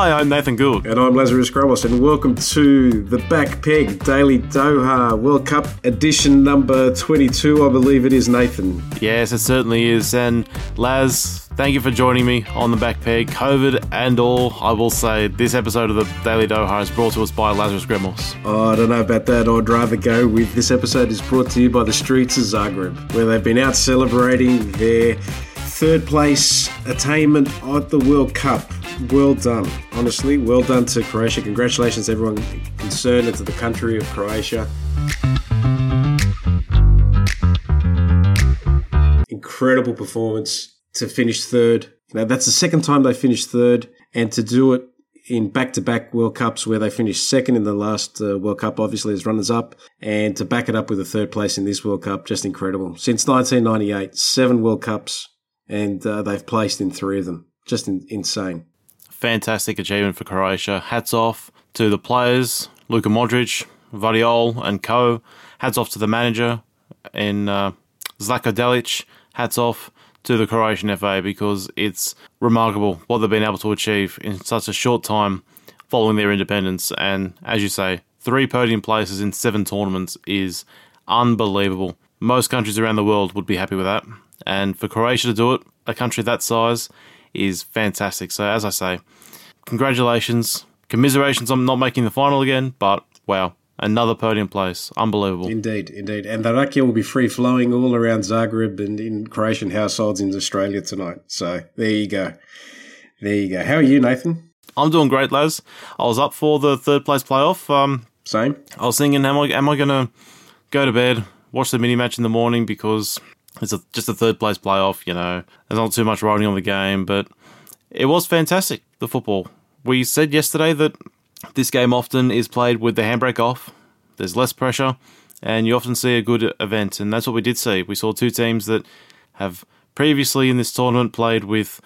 Hi, I'm Nathan Gould. And I'm Lazarus Gramos, and welcome to the Back Peg Daily Doha World Cup edition number 22, I believe it is, Nathan. Yes, it certainly is. And Laz, thank you for joining me on the Back Peg. COVID and all, I will say, this episode of the Daily Doha is brought to us by Lazarus Gramos. Oh, I don't know about that. I'd rather go with this episode is brought to you by the streets of Zagreb, where they've been out celebrating their third place attainment at the World Cup. Well done. Honestly, well done to Croatia. Congratulations to everyone concerned and to the country of Croatia. Incredible performance to finish third. Now, that's the second time they finished third, and to do it in back-to-back World Cups where they finished second in the last World Cup, obviously, as runners-up, and to back it up with a third place in this World Cup, just incredible. Since 1998, 7 World Cups, and they've placed in 3 of them. Just insane. Fantastic achievement for Croatia. Hats off to the players, Luka Modric, Variol and co. Hats off to the manager in Zlatko Dalić. Hats off to the Croatian FA, because it's remarkable what they've been able to achieve in such a short time following their independence. And as you say, 3 podium places in 7 tournaments is unbelievable. Most countries around the world would be happy with that. And for Croatia to do it, a country that size, is fantastic. So as I say, congratulations, commiserations on not making the final again, but wow, another podium place. Unbelievable. Indeed. And the rakia will be free-flowing all around Zagreb and in Croatian households in Australia tonight. So there you go. How are you, Nathan? I'm doing great, Laz. I was up for the third place playoff. Same. I was thinking, am I going to go to bed, watch the mini-match in the morning, because it's just a third-place playoff, you know. There's not too much riding on the game, but it was fantastic, the football. We said yesterday that this game often is played with the handbrake off. There's less pressure, and you often see a good event, and that's what we did see. We saw 2 teams that have previously in this tournament played with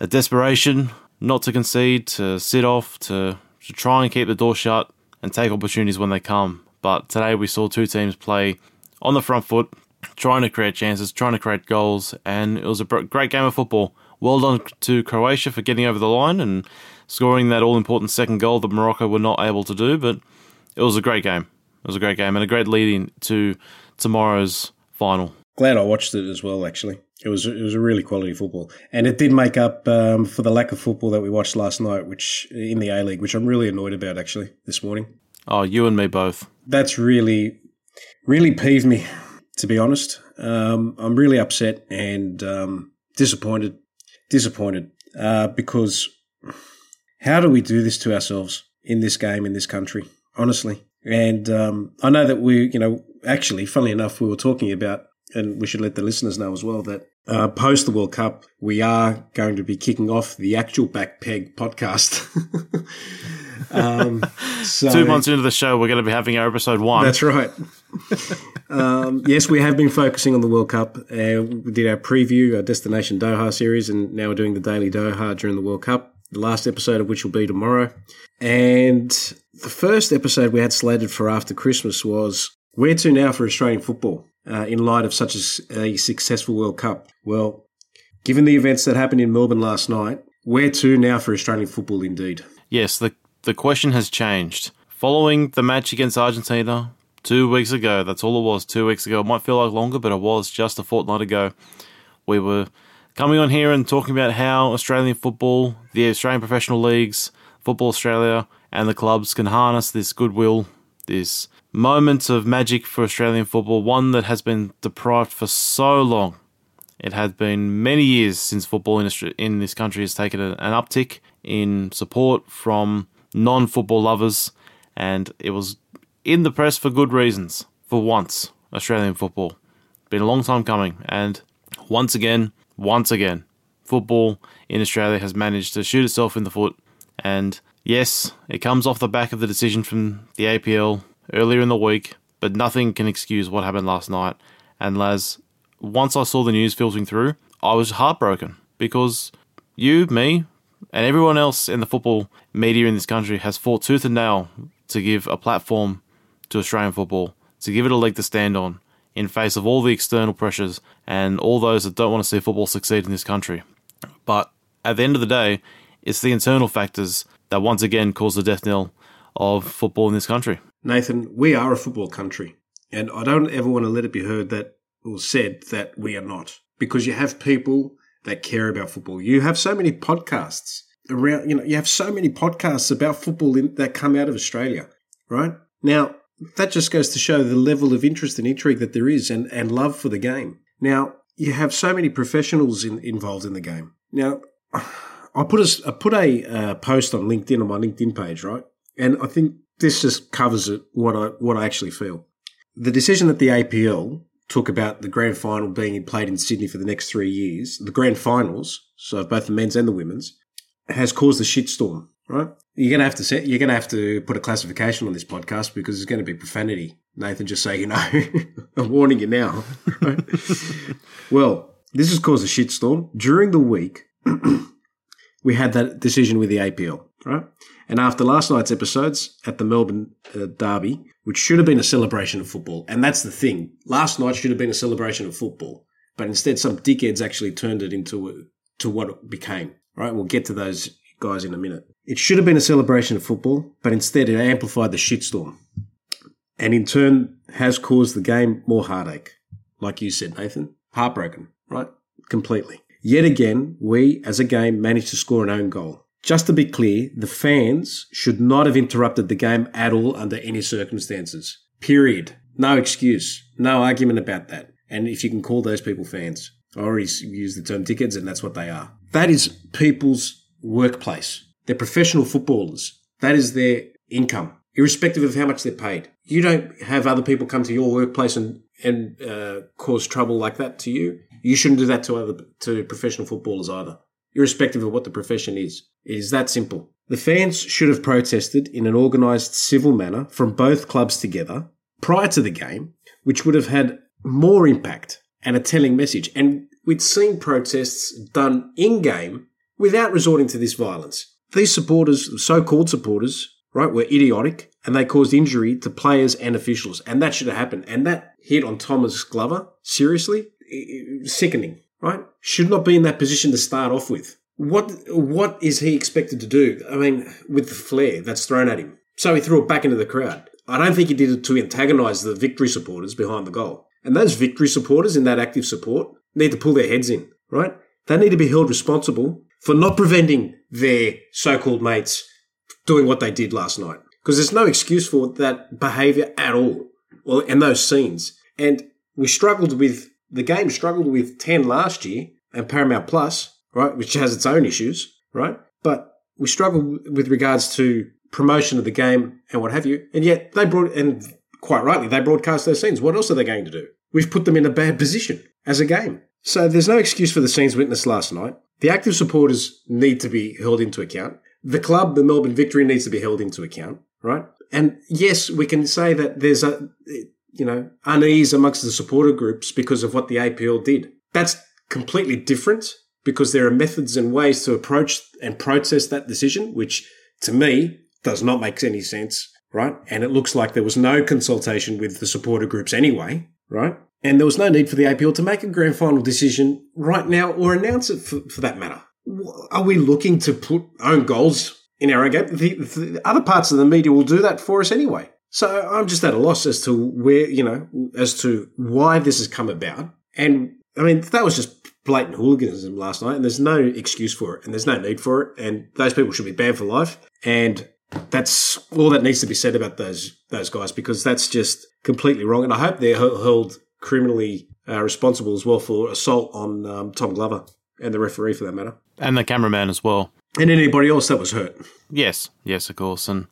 a desperation not to concede, to sit off, to try and keep the door shut and take opportunities when they come. But today we saw 2 teams play on the front foot, trying to create chances, trying to create goals, and it was a great game of football. Well done to Croatia for getting over the line and scoring that all-important second goal that Morocco were not able to do, but it was a great game. It was a great game and a great lead-in to tomorrow's final. Glad I watched it as well, actually. It was a really quality football, and it did make up for the lack of football that we watched last night, which in the A-League, which I'm really annoyed about, actually, this morning. Oh, you and me both. That's really peeved me. To be honest, I'm really upset and disappointed because how do we do this to ourselves in this game, in this country, honestly? And I know that funnily enough, we were talking about, and we should let the listeners know as well, that post the World Cup, we are going to be kicking off the actual Back Peg podcast. So, 2 months into the show, we're going to be having our episode 1. That's right. Yes, we have been focusing on the World Cup. We did our preview, our Destination Doha series, and now we're doing the Daily Doha during the World Cup, the last episode of which will be tomorrow. And the first episode we had slated for after Christmas was, where to now for Australian football in light of such a successful World Cup? Well, given the events that happened in Melbourne last night, where to now for Australian football indeed? Yes, the question has changed. Following the match against Argentina 2 weeks ago, that's all it was, 2 weeks ago. It might feel like longer, but it was just a fortnight ago. We were coming on here and talking about how Australian football, the Australian professional leagues, Football Australia, and the clubs can harness this goodwill, this moment of magic for Australian football, one that has been deprived for so long. It had been many years since football industry in this country has taken an uptick in support from non-football lovers, and it was in the press for good reasons. For once, Australian football. Been a long time coming, and once again, football in Australia has managed to shoot itself in the foot. And yes, it comes off the back of the decision from the APL earlier in the week, but nothing can excuse what happened last night. And Laz, once I saw the news filtering through, I was heartbroken, because you, me, and everyone else in the football media in this country has fought tooth and nail to give a platform to Australian football, to give it a leg to stand on in face of all the external pressures and all those that don't want to see football succeed in this country. But at the end of the day, it's the internal factors that once again caused the death knell of football in this country. Nathan, we are a football country, and I don't ever want to let it be heard that or said that we are not, because you have people that care about football. You have so many podcasts around, you have so many podcasts about football that come out of Australia, right? Now, that just goes to show the level of interest and intrigue that there is and love for the game. Now, you have so many professionals involved in the game. Now, I put a post on LinkedIn, on my LinkedIn page, right? And I think this just covers it, what I actually feel. The decision that the APL took about the grand final being played in Sydney for the next 3 years, the grand finals, so both the men's and the women's, has caused a shitstorm, right? You're going to have to put a classification on this podcast because it's going to be profanity. Nathan, just so you know, I'm warning you now. Right? Well, this has caused a shitstorm. During the week, we had that decision with the APL, right? And after last night's episodes at the Melbourne derby, which should have been a celebration of football, and that's the thing, last night should have been a celebration of football, but instead some dickheads actually turned it into what it became, right? We'll get to those guys in a minute. It should have been a celebration of football, but instead it amplified the shitstorm, and in turn has caused the game more heartache. Like you said, Nathan, heartbroken, right? Completely. Yet again, we as a game managed to score an own goal. Just to be clear, the fans should not have interrupted the game at all under any circumstances. Period. No excuse. No argument about that. And if you can call those people fans, I already used the term dickheads, and that's what they are. That is people's workplace. They're professional footballers. That is their income, irrespective of how much they're paid. You don't have other people come to your workplace and cause trouble like that to you. You shouldn't do that to professional footballers either, irrespective of what the profession is. It is that simple. The fans should have protested in an organised civil manner from both clubs together prior to the game, which would have had more impact and a telling message. And we'd seen protests done in-game without resorting to this violence. These supporters, so-called supporters, right, were idiotic, and they caused injury to players and officials, and that should have happened. And that hit on Thomas Glover, seriously, sickening, right? Should not be in that position to start off with. What is he expected to do? I mean, with the flare that's thrown at him. So he threw it back into the crowd. I don't think he did it to antagonise the victory supporters behind the goal. And those victory supporters in that active support need to pull their heads in, right? They need to be held responsible for not preventing their so-called mates doing what they did last night. Because there's no excuse for that behaviour at all, well, and those scenes. And the game struggled with 10 last year and Paramount Plus, right, which has its own issues, right? But we struggled with regards to promotion of the game and what have you. And yet they broadcast those scenes. What else are they going to do? We've put them in a bad position as a game. So there's no excuse for the scenes witnessed last night. The active supporters need to be held into account. The club, the Melbourne Victory, needs to be held into account, right? And yes, we can say that there's unease amongst the supporter groups because of what the APL did. That's completely different because there are methods and ways to approach and protest that decision, which to me does not make any sense, right? And it looks like there was no consultation with the supporter groups anyway, right? And there was no need for the APL to make a grand final decision right now or announce it for that matter. Are we looking to put own goals in our own game? The other parts of the media will do that for us anyway. So I'm just at a loss as to where, as to why this has come about. And I mean, that was just blatant hooliganism last night, and there's no excuse for it, and there's no need for it, and those people should be banned for life. And that's all that needs to be said about those guys, because that's just completely wrong. And I hope they're held criminally responsible as well for assault on Tom Glover and the referee for that matter, and the cameraman as well, and anybody else that was hurt. Yes, of course. And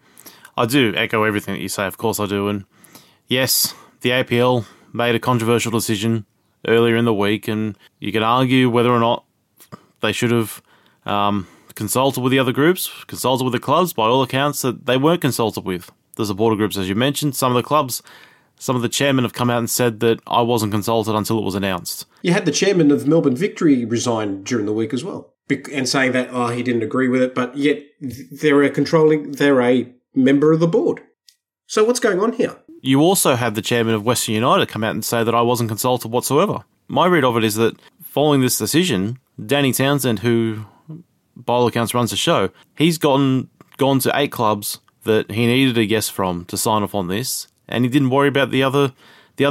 I do echo everything that you say, of course I do. And yes, the APL made a controversial decision earlier in the week, and you can argue whether or not they should have consulted with the other groups, consulted with the clubs. By all accounts, that they weren't consulted with the supporter groups, as you mentioned. Some of the clubs, some of the chairmen have come out and said that I wasn't consulted until it was announced. You had the chairman of Melbourne Victory resign during the week as well, and saying that he didn't agree with it, but yet they're a member of the board. So what's going on here? You also had the chairman of Western United come out and say that I wasn't consulted whatsoever. My read of it is that following this decision, Danny Townsend, who by all accounts runs the show, he's gotten gone to 8 clubs that he needed a yes from to sign off on this, and he didn't worry about the other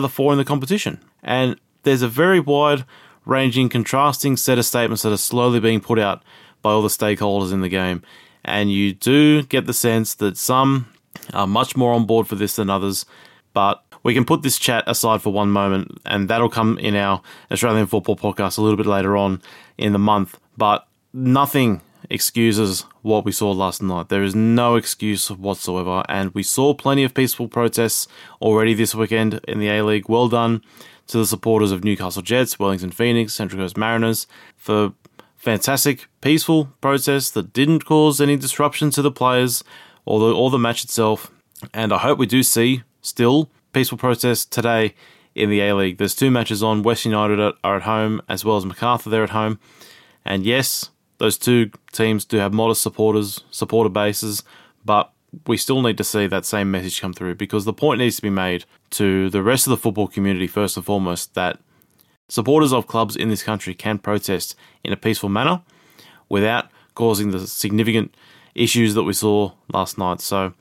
4 in the competition. And there's a very wide-ranging, contrasting set of statements that are slowly being put out by all the stakeholders in the game. And you do get the sense that some are much more on board for this than others. But we can put this chat aside for one moment, and that'll come in our Australian Football Podcast a little bit later on in the month. But nothing excuses what we saw last night. There is no excuse whatsoever, and we saw plenty of peaceful protests already this weekend in the A-League. Well done to the supporters of Newcastle Jets, Wellington Phoenix, Central Coast Mariners for fantastic, peaceful protests that didn't cause any disruption to the players or the match itself. And I hope we do see still peaceful protests today in the A-League. There's 2 matches on. West United are at home, as well as MacArthur, they're at home. And yes, those 2 teams do have modest supporter bases, but we still need to see that same message come through, because the point needs to be made to the rest of the football community, first and foremost, that supporters of clubs in this country can protest in a peaceful manner without causing the significant issues that we saw last night. So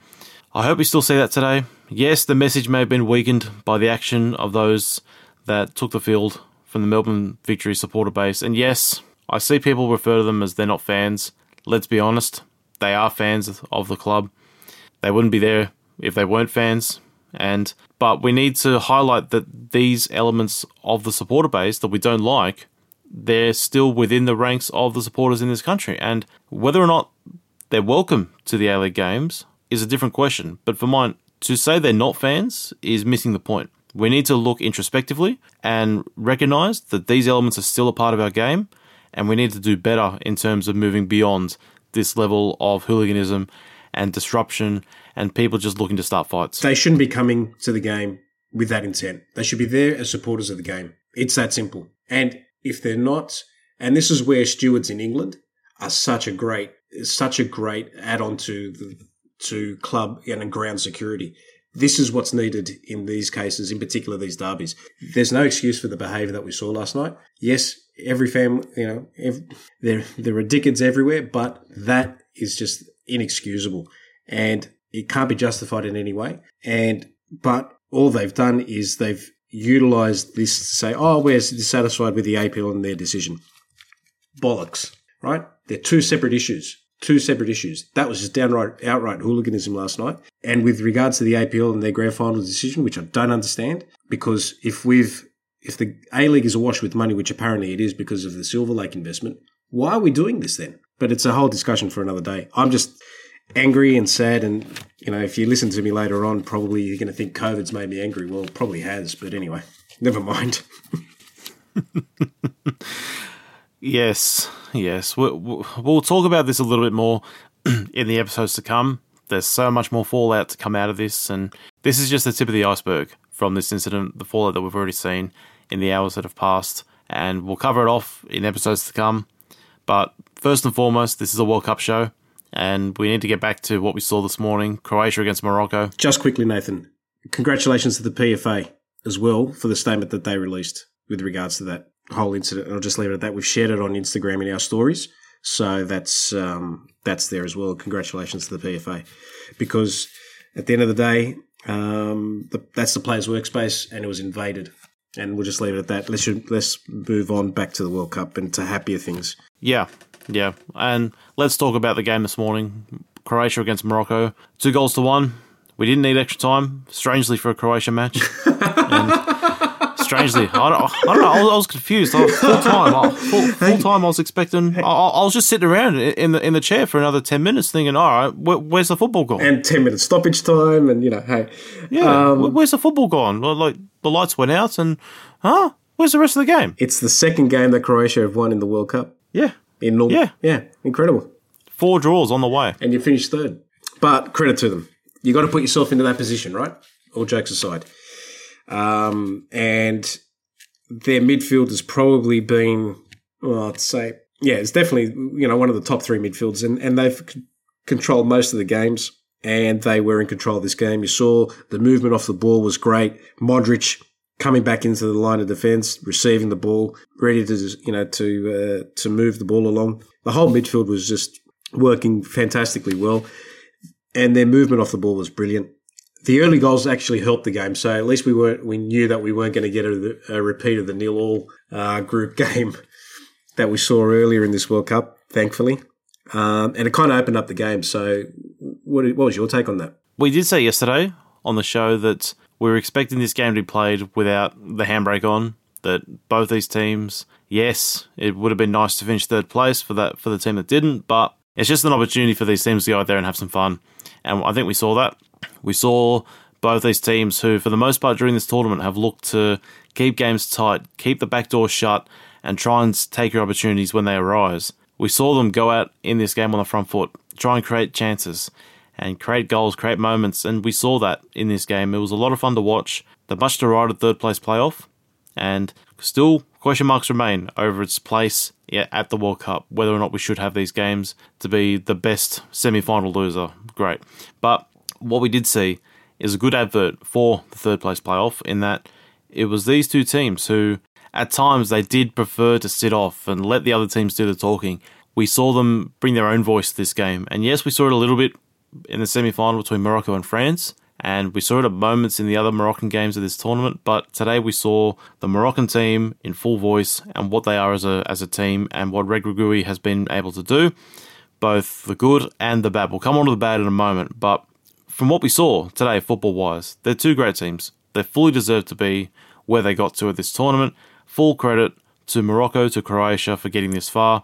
I hope we still see that today. Yes, the message may have been weakened by the action of those that took the field from the Melbourne Victory supporter base. And yes, I see people refer to them as they're not fans. Let's be honest, they are fans of the club. They wouldn't be there if they weren't fans. But we need to highlight that these elements of the supporter base that we don't like, they're still within the ranks of the supporters in this country. And whether or not they're welcome to the A-League games is a different question. But for mine, to say they're not fans is missing the point. We need to look introspectively and recognise that these elements are still a part of our game, and we need to do better in terms of moving beyond this level of hooliganism and disruption and people just looking to start fights. They shouldn't be coming to the game with that intent. They should be there as supporters of the game. It's that simple. And if they're not, and this is where stewards in England are such a great add-on to club and ground security. This is what's needed in these cases, in particular these derbies. There's no excuse for the behaviour that we saw last night. Yes, every family, there are dickheads everywhere, but that is just inexcusable, and it can't be justified in any way. But all they've done is they've utilised this to say, oh, we're dissatisfied with the APL and their decision. Bollocks, right? They're two separate issues. That was just outright hooliganism last night. And with regards to the APL and their grand final decision, which I don't understand, because if the A-League is awash with money, which apparently it is because of the Silver Lake investment, why are we doing this then? But it's a whole discussion for another day. I'm just angry and sad, and if you listen to me later on, probably you're going to think COVID's made me angry. Well, it probably has, but anyway, never mind. Yes. We'll talk about this a little bit more in the episodes to come. There's so much more fallout to come out of this, and this is just the tip of the iceberg from this incident, the fallout that we've already seen in the hours that have passed, and we'll cover it off in episodes to come. But first and foremost, this is a World Cup show, and we need to get back to what we saw this morning, Croatia against Morocco. Just quickly, Nathan, congratulations to the PFA as well for the statement that they released with regards to that whole incident, and I'll just leave it at that. We've shared it on Instagram in our stories, so that's there as well. Congratulations to the PFA, because at the end of the day, that's the players' workspace, and it was invaded. And we'll just leave it at that. Let's move on back to the World Cup and to happier things. Yeah. And let's talk about the game this morning. Croatia against Morocco. 2-1. We didn't need extra time, strangely, for a Croatia match. Strangely, I don't know. I was confused. Full time. I was expecting. I was just sitting around in the chair for another 10 minutes, thinking, all right, where's the football gone? And 10 minutes stoppage time, and where's the football gone? Like the lights went out, and where's the rest of the game? It's the second game that Croatia have won in the World Cup. Yeah, incredible. 4 draws on the way, and you finished third. But credit to them. You got to put yourself into that position, right? All jokes aside. And their midfield has probably been, it's definitely, one of the top 3 midfields, and they've controlled most of the games, and they were in control of this game. You saw the movement off the ball was great. Modric coming back into the line of defense, receiving the ball, ready to move the ball along. The whole midfield was just working fantastically well. and their movement off the ball was brilliant. The early goals actually helped the game, so at least we knew that we weren't going to get a repeat of the 0-0 group game that we saw earlier in this World Cup, thankfully. And it kind of opened up the game. So what was your take on that? We did say yesterday on the show that we were expecting this game to be played without the handbrake on, that both these teams, yes, it would have been nice to finish third place for the team that didn't, but it's just an opportunity for these teams to go out there and have some fun. And I think we saw that. We saw both these teams who, for the most part during this tournament, have looked to keep games tight, keep the back door shut, and try and take your opportunities when they arise. We saw them go out in this game on the front foot, try and create chances and create goals, create moments, and we saw that in this game. It was a lot of fun to watch. The much-derided third-place playoff, and still question marks remain over its place at the World Cup, whether or not we should have these games to be the best semi-final loser. Great. But what we did see is a good advert for the third-place playoff in that it was these two teams who, at times, they did prefer to sit off and let the other teams do the talking. We saw them bring their own voice to this game. And yes, we saw it a little bit in the semi-final between Morocco and France. And we saw it at moments in the other Moroccan games of this tournament. But today we saw the Moroccan team in full voice and what they are as a team and what Regragui has been able to do. Both the good and the bad. We'll come on to the bad in a moment. But from what we saw today, football-wise, they're two great teams. They fully deserve to be where they got to at this tournament. Full credit to Morocco, to Croatia for getting this far.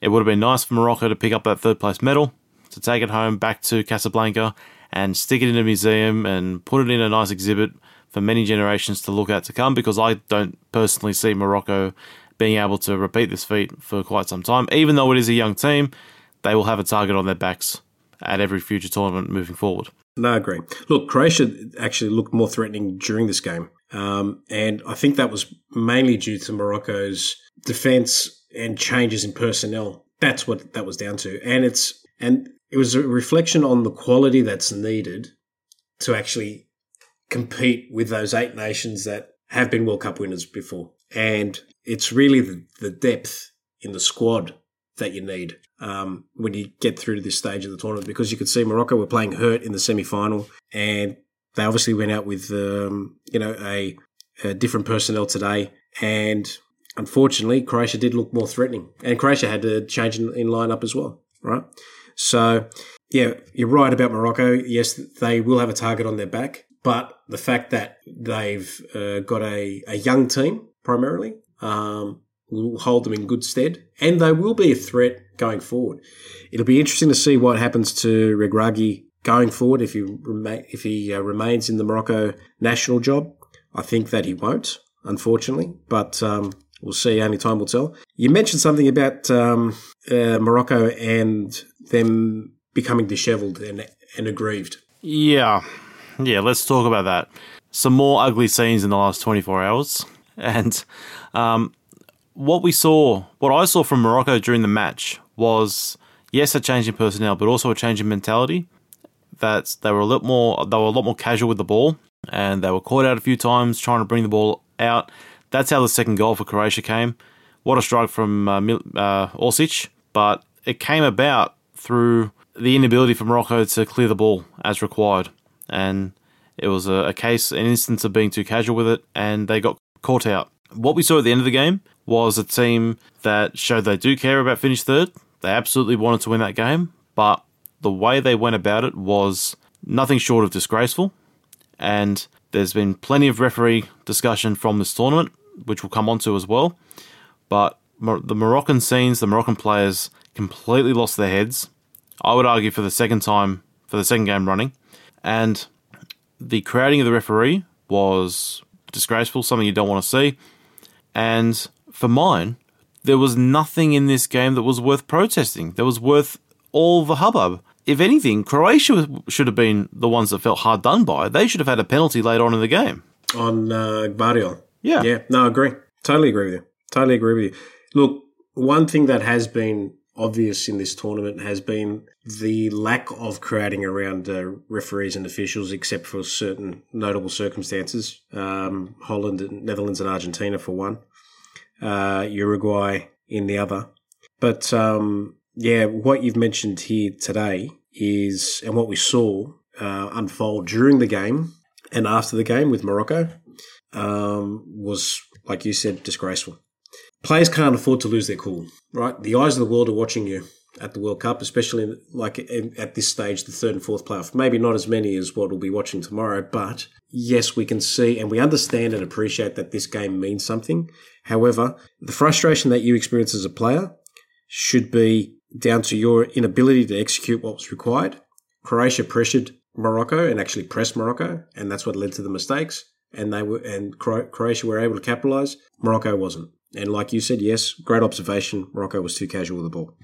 It would have been nice for Morocco to pick up that third place medal, to take it home back to Casablanca and stick it in a museum and put it in a nice exhibit for many generations to look at to come, because I don't personally see Morocco being able to repeat this feat for quite some time. Even though it is a young team, they will have a target on their backs at every future tournament moving forward. No, I agree. Look, Croatia actually looked more threatening during this game. And I think that was mainly due to Morocco's defense and changes in personnel. That's what that was down to. And it was a reflection on the quality that's needed to actually compete with those eight nations that have been World Cup winners before. And it's really the depth in the squad that you need when you get through to this stage of the tournament, because you could see Morocco were playing hurt in the semi-final, and they obviously went out with, a different personnel today. And unfortunately, Croatia did look more threatening. And Croatia had to change in lineup as well, right? So, yeah, you're right about Morocco. Yes, they will have a target on their back. But the fact that they've got a young team primarily will hold them in good stead. And they will be a threat going forward. It'll be interesting to see what happens to Regragui going forward, if he remains in the Morocco national job. I think that he won't, unfortunately, but we'll see. Only time will tell. You mentioned something about Morocco and them becoming dishevelled and aggrieved. Yeah, let's talk about that. Some more ugly scenes in the last 24 hours. And what I saw from Morocco during the match was, yes, a change in personnel, but also a change in mentality. That they were a lot more casual with the ball, and they were caught out a few times trying to bring the ball out. That's how the second goal for Croatia came. What a strike from Orsic, but it came about through the inability for Morocco to clear the ball as required, and it was an instance of being too casual with it, and they got caught out. What we saw at the end of the game was a team that showed they do care about finish third. They absolutely wanted to win that game, but the way they went about it was nothing short of disgraceful, and there's been plenty of referee discussion from this tournament, which we'll come on to as well, but the Moroccan scenes, the Moroccan players completely lost their heads, I would argue for the second game running, and the crowding of the referee was disgraceful, something you don't want to see, and for mine, there was nothing in this game that was worth protesting, that was worth all the hubbub. If anything, Croatia should have been the ones that felt hard done by. They should have had a penalty later on in the game. On Barrio. Yeah. Yeah, no, I agree. Totally agree with you. Look, one thing that has been obvious in this tournament has been the lack of crowding around referees and officials, except for certain notable circumstances. Holland, Netherlands and Argentina for one. Uruguay in the other. But... yeah, what you've mentioned here today is, and what we saw unfold during the game and after the game with Morocco, was, like you said, disgraceful. Players can't afford to lose their cool, right? The eyes of the world are watching you at the World Cup, especially like at this stage, the third and fourth playoff. Maybe not as many as what we'll be watching tomorrow, but yes, we can see and we understand and appreciate that this game means something. However, the frustration that you experience as a player should be down to your inability to execute what was required. Croatia pressured Morocco and actually pressed Morocco, and that's what led to the mistakes. And Croatia were able to capitalize. Morocco wasn't. And like you said, yes, great observation. Morocco was too casual with the ball.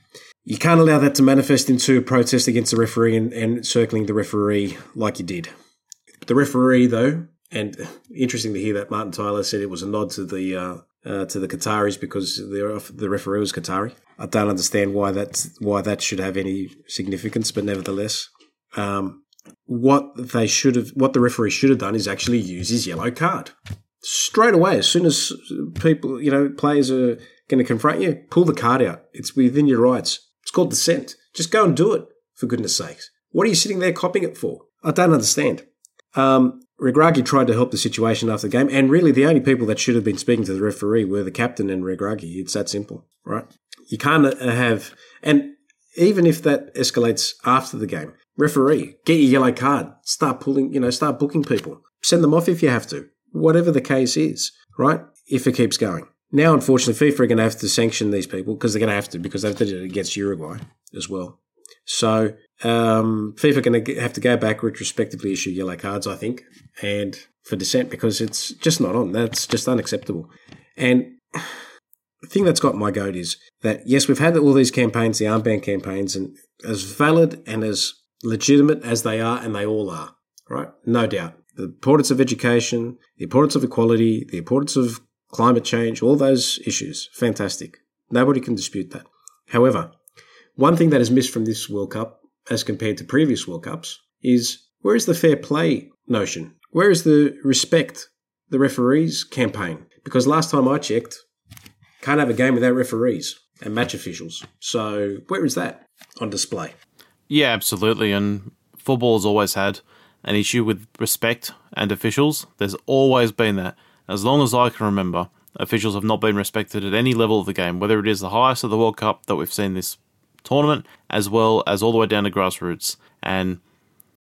You can't allow that to manifest into a protest against the referee and circling the referee like you did. The referee, though, and interesting to hear that Martin Tyler said it was a nod to the Qataris because the referee was Qatari. I don't understand why that should have any significance, but nevertheless, what the referee should have done is actually use his yellow card. Straight away, as soon as people, players are going to confront you, pull the card out. It's within your rights. It's called dissent. Just go and do it, for goodness sakes. What are you sitting there copying it for? I don't understand. Regragui tried to help the situation after the game, and really the only people that should have been speaking to the referee were the captain and Regragui. It's that simple, right? You can't have... And even if that escalates after the game, referee, get your yellow card. Start pulling, start booking people. Send them off if you have to. Whatever the case is, right? If it keeps going. Now, unfortunately, FIFA are going to have to sanction these people because they've done it against Uruguay as well. So FIFA are going to have to go back, retrospectively issue yellow cards, I think, and for dissent because it's just not on. That's just unacceptable. And the thing that's got my goat is that, yes, we've had all these campaigns, the armband campaigns, and as valid and as legitimate as they are, and they all are, right? No doubt. The importance of education, the importance of equality, the importance of climate change, all those issues, fantastic. Nobody can dispute that. However, one thing that is missed from this World Cup as compared to previous World Cups is where is the fair play notion? Where is the respect the referees campaign? Because last time I checked, can't have a game without referees and match officials. So where is that on display? Yeah, absolutely. And football has always had an issue with respect and officials. There's always been that. As long as I can remember, officials have not been respected at any level of the game, whether it is the highest of the World Cup that we've seen this tournament, as well as all the way down to grassroots. And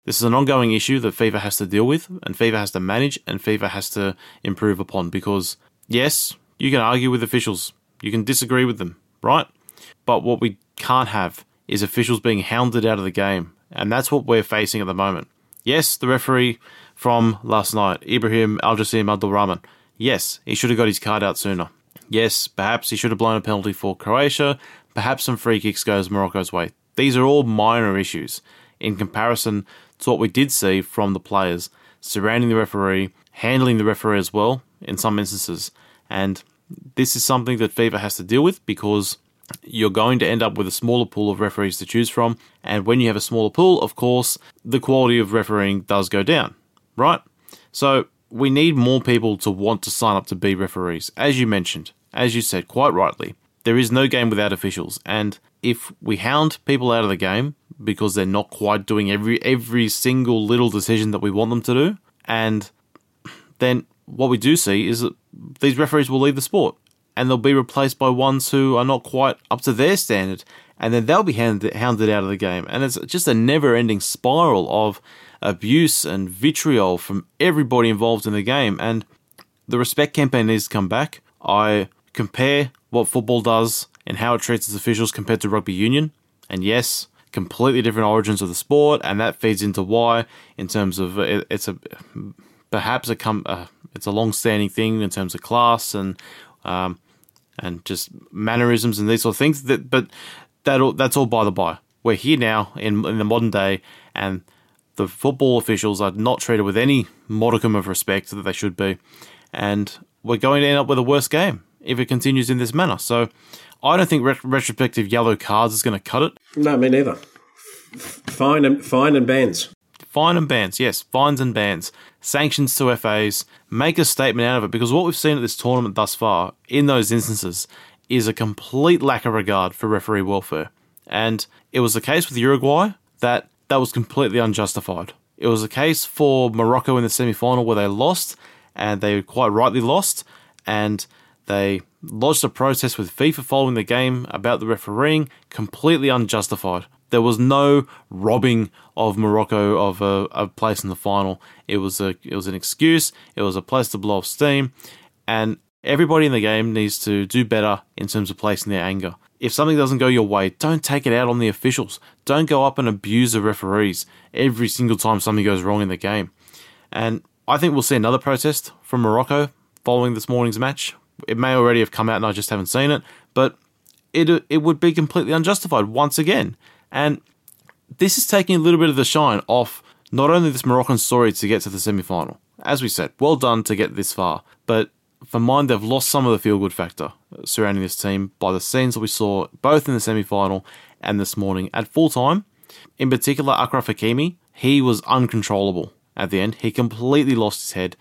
this is an ongoing issue that FIFA has to deal with, and FIFA has to manage, and FIFA has to improve upon. Because, yes, you can argue with officials. You can disagree with them, right? But what we can't have is officials being hounded out of the game. And that's what we're facing at the moment. Yes, the referee from last night, Ibrahim Al-Jassim Abdulrahman. Yes, he should have got his card out sooner. Yes, perhaps he should have blown a penalty for Croatia. Perhaps some free kicks goes Morocco's way. These are all minor issues in comparison to what we did see from the players surrounding the referee, handling the referee as well in some instances. And this is something that FIFA has to deal with because you're going to end up with a smaller pool of referees to choose from. And when you have a smaller pool, of course, the quality of refereeing does go down, right? So we need more people to want to sign up to be referees. As you mentioned, as you said quite rightly, there is no game without officials. And if we hound people out of the game because they're not quite doing every single little decision that we want them to do, and then what we do see is that these referees will leave the sport. And they'll be replaced by ones who are not quite up to their standard. And then they'll be hounded out of the game. And it's just a never-ending spiral of abuse and vitriol from everybody involved in the game. And the respect campaign needs to come back. I compare what football does and how it treats its officials compared to rugby union. And yes, completely different origins of the sport. And that feeds into why, in terms of it's a long-standing thing in terms of class and just mannerisms and these sort of things. That's all by the by. We're here now in the modern day, and the football officials are not treated with any modicum of respect that they should be. And we're going to end up with a worse game if it continues in this manner. So I don't think retrospective yellow cards is going to cut it. No, me neither. Fine and bans. Fine and bans, yes. Fines and bans. Sanctions to FAs. Make a statement out of it. Because what we've seen at this tournament thus far, in those instances, is a complete lack of regard for referee welfare. And it was the case with Uruguay that that was completely unjustified. It was a case for Morocco in the semi-final where they lost, and they quite rightly lost, and they lodged a protest with FIFA following the game about the refereeing, completely unjustified. There was no robbing of Morocco of a place in the final. It was an excuse. It was a place to blow off steam, and everybody in the game needs to do better in terms of placing their anger. If something doesn't go your way, don't take it out on the officials. Don't go up and abuse the referees every single time something goes wrong in the game. And I think we'll see another protest from Morocco following this morning's match. It may already have come out and I just haven't seen it, but it would be completely unjustified once again. And this is taking a little bit of the shine off not only this Moroccan story to get to the semi-final. As we said, well done to get this far, but for mine, they've lost some of the feel-good factor surrounding this team by the scenes that we saw both in the semi-final and this morning at full-time. In particular, Achraf Hakimi, he was uncontrollable at the end. He completely lost his head,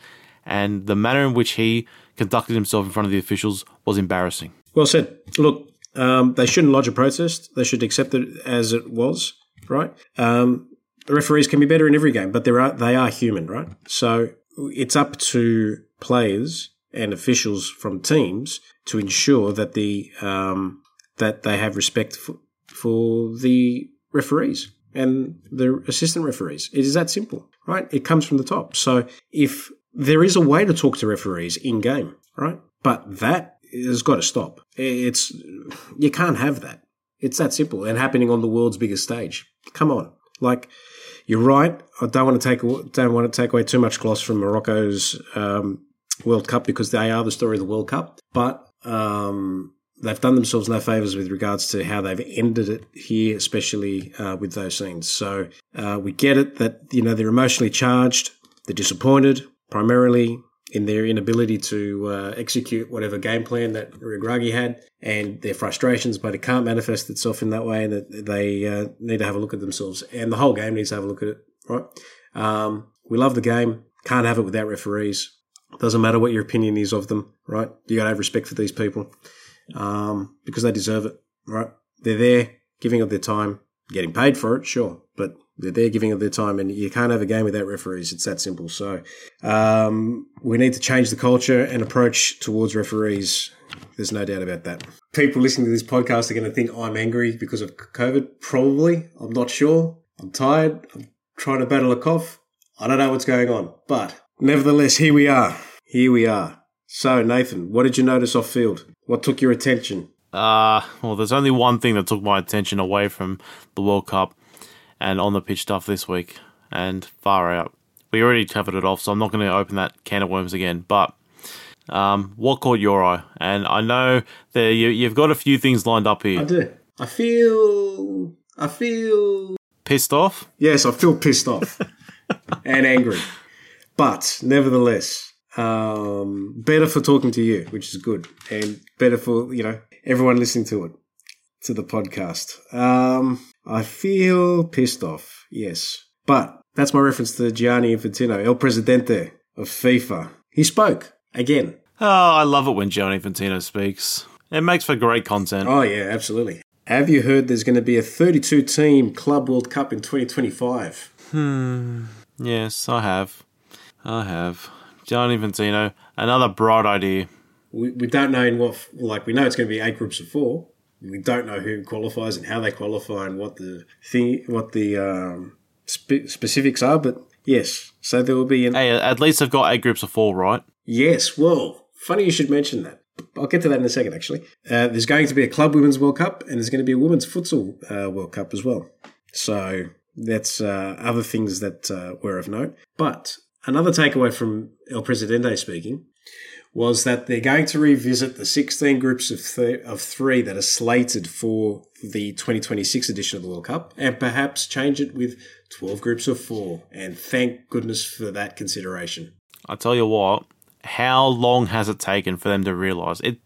and the manner in which he conducted himself in front of the officials was embarrassing. Well said. Look, they shouldn't lodge a protest. They should accept it as it was, right? The referees can be better in every game, but they are human, right? So it's up to players and officials from teams to ensure that that they have respect for the referees and the assistant referees. It is that simple, right? It comes from the top. So if there is a way to talk to referees in game, right? But that has got to stop. You can't have that. It's that simple, and happening on the world's biggest stage. Come on, like. You're right. I don't want to take away too much gloss from Morocco's World Cup, because they are the story of the World Cup, but they've done themselves no favours with regards to how they've ended it here, especially with those scenes. So we get it that, you know, they're emotionally charged, they're disappointed, primarily in their inability to execute whatever game plan that Regragui had, and their frustrations, but it can't manifest itself in that way, and that they need to have a look at themselves, and the whole game needs to have a look at it, right? We love the game, can't have it without referees. Doesn't matter what your opinion is of them, right? You got to have respect for these people because they deserve it, right? They're there giving of their time, getting paid for it, sure, but they're there giving of their time, and you can't have a game without referees. It's that simple. So we need to change the culture and approach towards referees. There's no doubt about that. People listening to this podcast are going to think I'm angry because of COVID. Probably. I'm not sure. I'm tired. I'm trying to battle a cough. I don't know what's going on, but nevertheless, here we are. Here we are. So, Nathan, what did you notice off field? What took your attention? Well, there's only one thing that took my attention away from the World Cup and on the pitch stuff this week, and far out. We already covered it off, so I'm not going to open that can of worms again. But what caught your eye? And I know that you've got a few things lined up here. I do. I feel pissed off. Yes, I feel pissed off and angry. But nevertheless, better for talking to you, which is good, and better for, you know, everyone listening to it, to the podcast. I feel pissed off, yes. But that's my reference to Gianni Infantino, El Presidente of FIFA. He spoke again. Oh, I love it when Gianni Infantino speaks. It makes for great content. Oh, yeah, absolutely. Have you heard there's going to be a 32-team Club World Cup in 2025? Yes, I have. Gianni Infantino, another bright idea. We don't know in what, like, we know it's going to be 8 groups of 4. We don't know who qualifies and how they qualify and what the specifics are, but yes. So there will be at least they've got 8 groups of 4, right? Yes. Well, funny you should mention that. I'll get to that in a second, actually. There's going to be a Club Women's World Cup, and there's going to be a Women's Futsal World Cup as well. So that's other things that were of note. But another takeaway from El Presidente speaking was that they're going to revisit the 16 groups of three that are slated for the 2026 edition of the World Cup, and perhaps change it with 12 groups of 4. And thank goodness for that consideration. I tell you what, how long has it taken for them to realise it?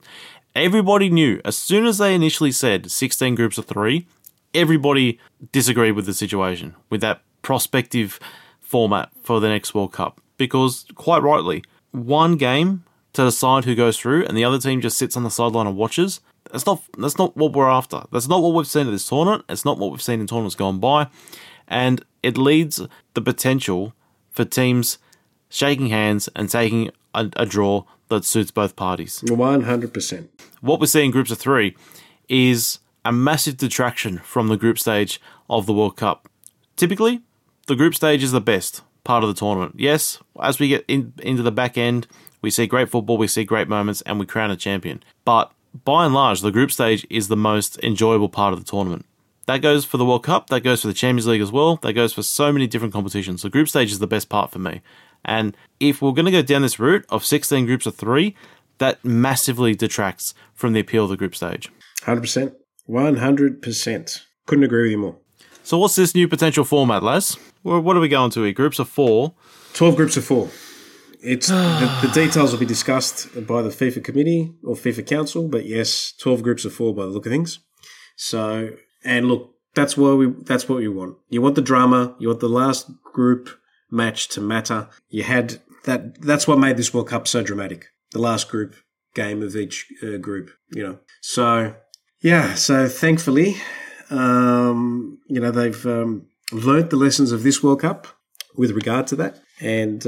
Everybody knew. As soon as they initially said 16 groups of 3, everybody disagreed with the situation, with that prospective format for the next World Cup, because quite rightly, one game to decide who goes through and the other team just sits on the sideline and watches. That's not what we're after. That's not what we've seen at this tournament. It's not what we've seen in tournaments gone by. And it leads the potential for teams shaking hands and taking a draw that suits both parties. 100%. What we see in groups of three is a massive detraction from the group stage of the World Cup. Typically, the group stage is the best part of the tournament. Yes, as we get into the back end, we see great football, we see great moments, and we crown a champion. But by and large, the group stage is the most enjoyable part of the tournament. That goes for the World Cup, that goes for the Champions League as well, that goes for so many different competitions. The group stage is the best part for me. And if we're going to go down this route of 16 groups of three, that massively detracts from the appeal of the group stage. 100%. 100%. Couldn't agree with you more. So what's this new potential format, Les? What are we going to here? Groups of four? 12 groups of four. It's the details will be discussed by the FIFA committee or FIFA council, but yes, 12 groups of four by the look of things. So, and look, that's what we want. You want the drama. You want the last group match to matter. You had that. That's what made this World Cup so dramatic. The last group game of each group, you know. So, yeah. So thankfully, you know, they've learnt the lessons of this World Cup with regard to that, and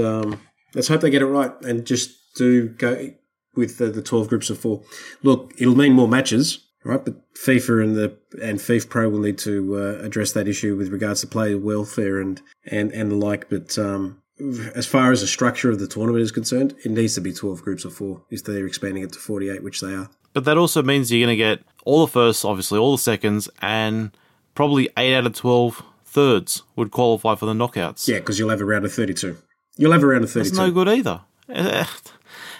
let's hope they get it right and just do go with the 12 groups of four. Look, it'll mean more matches, right? But FIFA and FIFA Pro will need to address that issue with regards to player welfare and the like. But as far as the structure of the tournament is concerned, it needs to be 12 groups of four if they're expanding it to 48, which they are. But that also means you're going to get all the firsts, obviously, all the seconds, and probably 8 out of 12 thirds would qualify for the knockouts. Yeah, because you'll have a round of 32. You'll have a round of 32. That's no good either.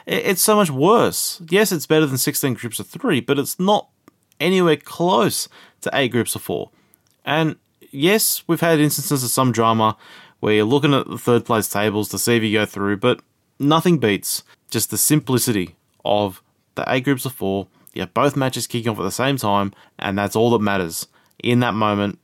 It's so much worse. Yes, it's better than 16 groups of three, but it's not anywhere close to 8 groups of four. And yes, we've had instances of some drama where you're looking at the third place tables to see if you go through, but nothing beats just the simplicity of the 8 groups of four. You have both matches kicking off at the same time, and that's all that matters. In that moment,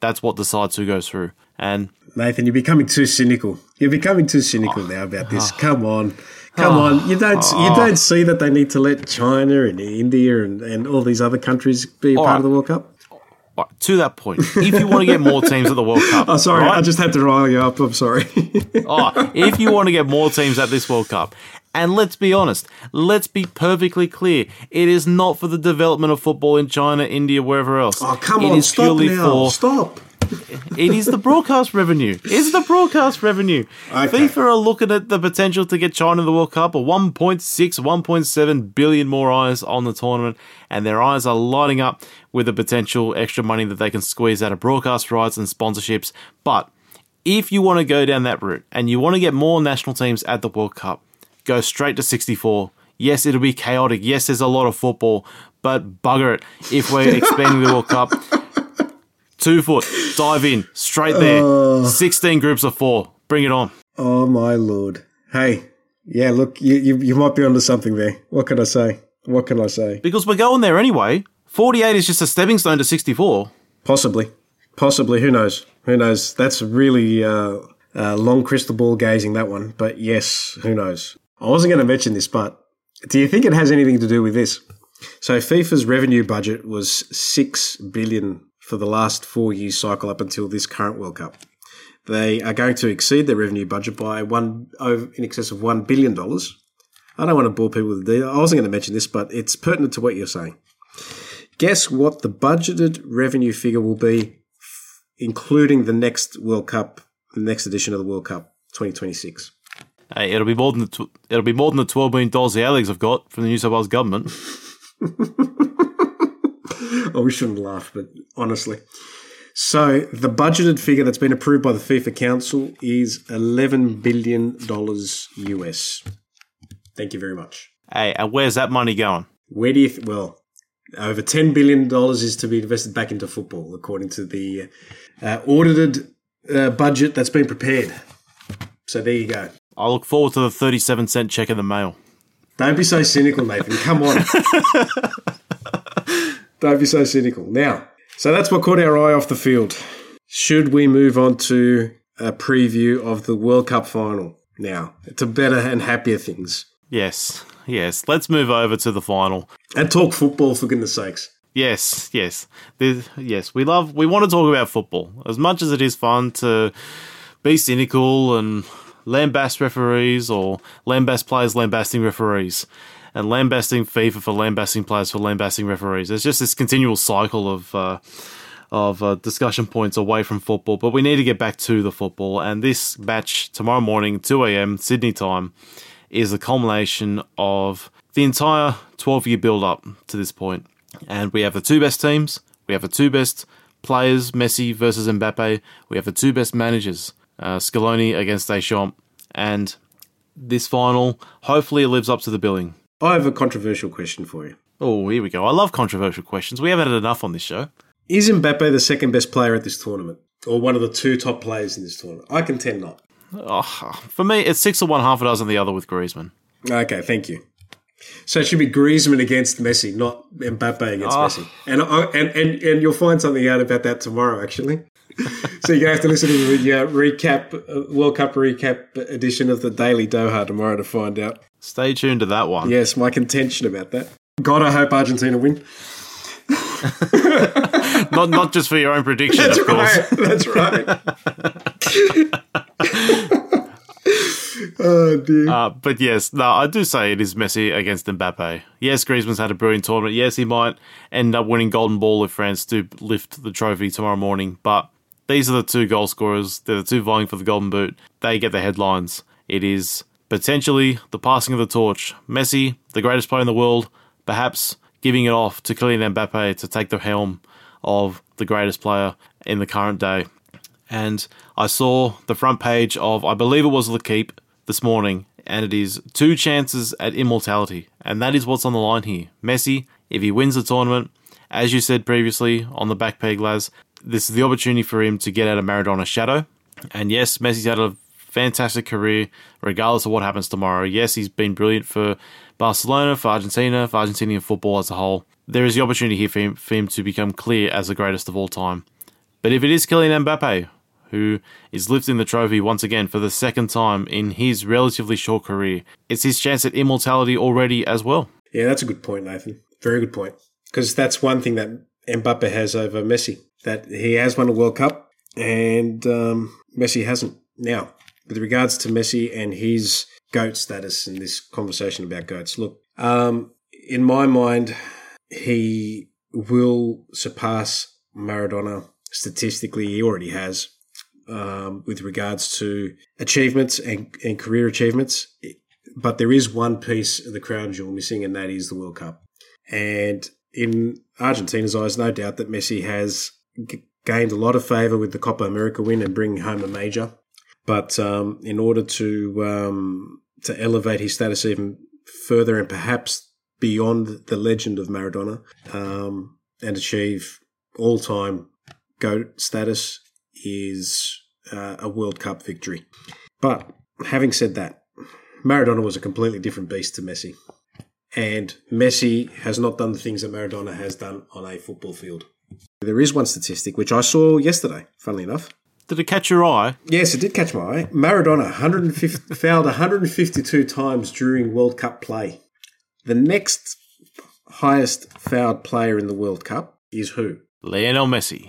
that's what decides who goes through. And Nathan, you're becoming too cynical. You're becoming too cynical now about this. Come on. You don't see that they need to let China and India and all these other countries be a part of the World Cup? All right, to that point, if you want to get more teams at the World Cup... I just had to rile you up. I'm sorry. If you want to get more teams at this World Cup, and let's be honest, let's be perfectly clear, it is not for the development of football in China, India, wherever else. Oh, come on, stop now. Stop. It is the broadcast revenue. It's the broadcast revenue. Okay. FIFA are looking at the potential to get China the World Cup, or 1.6, 1.7 billion more eyes on the tournament, and their eyes are lighting up with the potential extra money that they can squeeze out of broadcast rights and sponsorships. But if you want to go down that route and you want to get more national teams at the World Cup, go straight to 64. Yes, it'll be chaotic. Yes, there's a lot of football, but bugger it if we're expanding the World Cup. 2 foot, dive in, straight there. 16 groups of four. Bring it on. Oh, my Lord. Hey, yeah, look, you might be onto something there. What can I say? Because we're going there anyway. 48 is just a stepping stone to 64. Possibly. Who knows? That's really long crystal ball gazing, that one. But yes, who knows? I wasn't going to mention this, but do you think it has anything to do with this? So FIFA's revenue budget was $6 billion for the last 4 year cycle up until this current World Cup. They are going to exceed their revenue budget by in excess of $1 billion. I don't want to bore people with the detail. I wasn't going to mention this, but it's pertinent to what you're saying. Guess what the budgeted revenue figure will be, including the next World Cup, the next edition of the World Cup, 2026. Hey, it'll be more than the $12 million the A-Leagues have got from the New South Wales government. Oh, we shouldn't laugh, but honestly. So the budgeted figure that's been approved by the FIFA Council is $11 billion US. Thank you very much. Hey, and where's that money going? Where do you... over $10 billion is to be invested back into football, according to the audited budget that's been prepared. So there you go. I look forward to the 37-cent check in the mail. Don't be so cynical, Nathan. Come on. Don't be so cynical. Now, so that's what caught our eye off the field. Should we move on to a preview of the World Cup final now? To better and happier things. Yes. Let's move over to the final. And talk football, for goodness sakes. Yes. We want to talk about football. As much as it is fun to be cynical and lambast referees or lambast players lambasting referees and lambasting FIFA for lambasting players for lambasting referees. There's just this continual cycle of discussion points away from football, but we need to get back to the football. And this match tomorrow morning, 2 a.m. Sydney time, is the culmination of the entire 12-year build-up to this point. And we have the two best teams, we have the two best players, Messi versus Mbappe, we have the two best managers, Scaloni against Deschamps, and this final, hopefully it lives up to the billing. I have a controversial question for you. Oh, here we go. I love controversial questions. We haven't had enough on this show. Is Mbappe the second best player at this tournament? Or one of the two top players in this tournament? I contend not. Oh, for me, it's six or one, half a dozen the other with Griezmann. Okay, thank you. So it should be Griezmann against Messi, not Mbappe against Messi. And you'll find something out about that tomorrow, actually. So you're going to have to listen to the World Cup recap edition of the Daily Doha tomorrow to find out. Stay tuned to that one. Yes, my contention about that. God, I hope Argentina win. Not just for your own prediction, that's of right, course. That's right. Oh, dear. But yes, no, I do say it is Messi against Mbappe. Yes, Griezmann's had a brilliant tournament. Yes, he might end up winning Golden Ball if France do lift the trophy tomorrow morning. But these are the two goal scorers. They're the two vying for the Golden Boot. They get the headlines. It is potentially the passing of the torch. Messi, the greatest player in the world, perhaps giving it off to Kylian Mbappe to take the helm of the greatest player in the current day. And I saw the front page of, I believe it was The Keep this morning, and it is two chances at immortality. And that is what's on the line here. Messi, if he wins the tournament, as you said previously on the back peg, Laz, this is the opportunity for him to get out of Maradona's shadow. And yes, Messi's had a fantastic career, regardless of what happens tomorrow. Yes, he's been brilliant for Barcelona, for Argentina, for Argentinian football as a whole. There is the opportunity here for him to become clear as the greatest of all time. But if it is Kylian Mbappe, who is lifting the trophy once again for the second time in his relatively short career, it's his chance at immortality already as well. Yeah, that's a good point, Nathan. Very good point. Because that's one thing that Mbappe has over Messi, that he has won a World Cup and Messi hasn't. Now, with regards to Messi and his GOAT status in this conversation about GOATs, look, in my mind, he will surpass Maradona. Statistically, he already has. With regards to achievements and career achievements. But there is one piece of the crown jewel missing, and that is the World Cup. And in Argentina's eyes, no doubt that Messi has gained a lot of favour with the Copa America win and bringing home a major. But in order to elevate his status even further and perhaps beyond the legend of Maradona and achieve all-time GOAT status is a World Cup victory. But having said that, Maradona was a completely different beast to Messi. And Messi has not done the things that Maradona has done on a football field. There is one statistic, which I saw yesterday, funnily enough. Did it catch your eye? Yes, it did catch my eye. Maradona fouled 152 times during World Cup play. The next highest fouled player in the World Cup is who? Lionel Messi.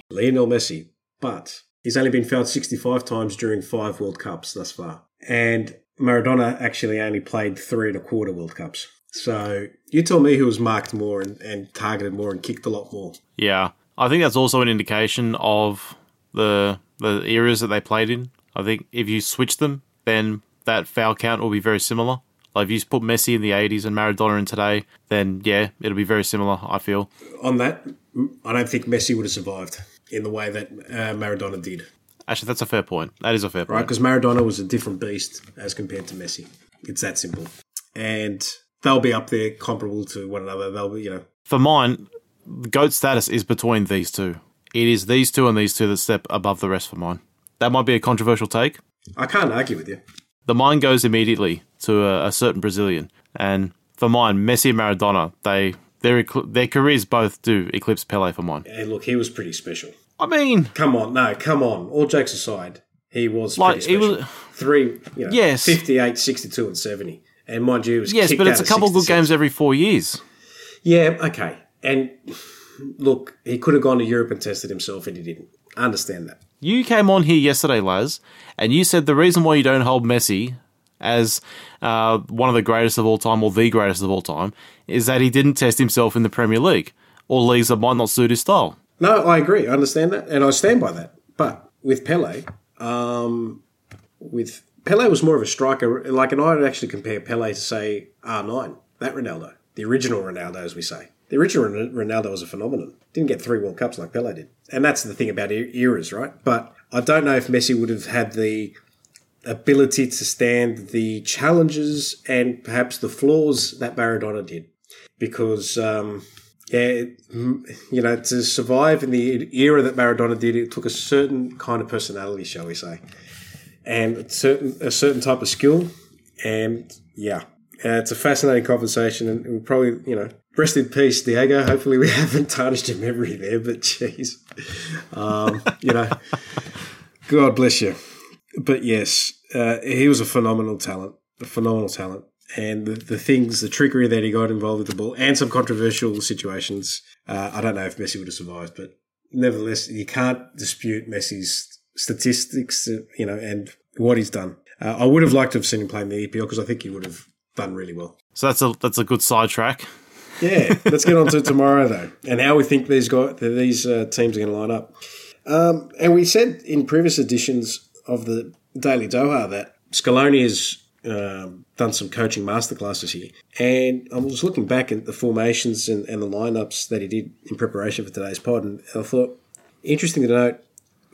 But he's only been fouled 65 times during 5 World Cups thus far. And Maradona actually only played 3 1/4 World Cups. So you tell me who was marked more and targeted more and kicked a lot more. Yeah. I think that's also an indication of the eras that they played in. I think if you switch them, then that foul count will be very similar. Like if you put Messi in the 80s and Maradona in today, then yeah, it'll be very similar, I feel. On that, I don't think Messi would have survived in the way that Maradona did. Actually, that's a fair point. That is a fair point. Right, because Maradona was a different beast as compared to Messi. It's that simple. And they'll be up there comparable to one another. They'll be, For mine, the GOAT status is between these two. It is these two and these two that step above the rest for mine. That might be a controversial take. I can't argue with you. The mine goes immediately to a certain Brazilian. And for mine, Messi and Maradona, their careers both do eclipse Pele for mine. Hey, look, he was pretty special. I mean... Come on. All jokes aside, he was pretty special. He was, 58, 62 and 70. And mind you, he was kicked out of 66. Yes, but it's a couple of good games every 4 years. Yeah, okay. And look, he could have gone to Europe and tested himself, and he didn't. I understand that. You came on here yesterday, Laz, and you said the reason why you don't hold Messi as one of the greatest of all time, or the greatest of all time, is that he didn't test himself in the Premier League, or leagues that might not suit his style. No, I agree. I understand that, and I stand by that. But with Pele, Pele was more of a striker. Like, and I would actually compare Pele to, say, R9, that Ronaldo, the original Ronaldo, as we say. The original Ronaldo was a phenomenon. Didn't get 3 World Cups like Pele did. And that's the thing about eras, right? But I don't know if Messi would have had the ability to stand the challenges and perhaps the flaws that Maradona did. Because, to survive in the era that Maradona did, it took a certain kind of personality, shall we say, and a certain type of skill. And, yeah, it's a fascinating conversation, and we'll probably, rest in peace, Diego. Hopefully we haven't tarnished your memory there, but jeez. God bless you. But yes, he was a phenomenal talent. And the trickery that he got involved with the ball, and some controversial situations. I don't know if Messi would have survived, but nevertheless, you can't dispute Messi's statistics, and what he's done. I would have liked to have seen him play in the EPL, because I think he would have done really well. So that's a good sidetrack. Yeah, let's get on to tomorrow, though, and how we think these teams are going to line up. And we said in previous editions of the Daily Doha that Scaloni has done some coaching masterclasses here. And I was looking back at the formations and the lineups that he did in preparation for today's pod, and I thought, interesting to note,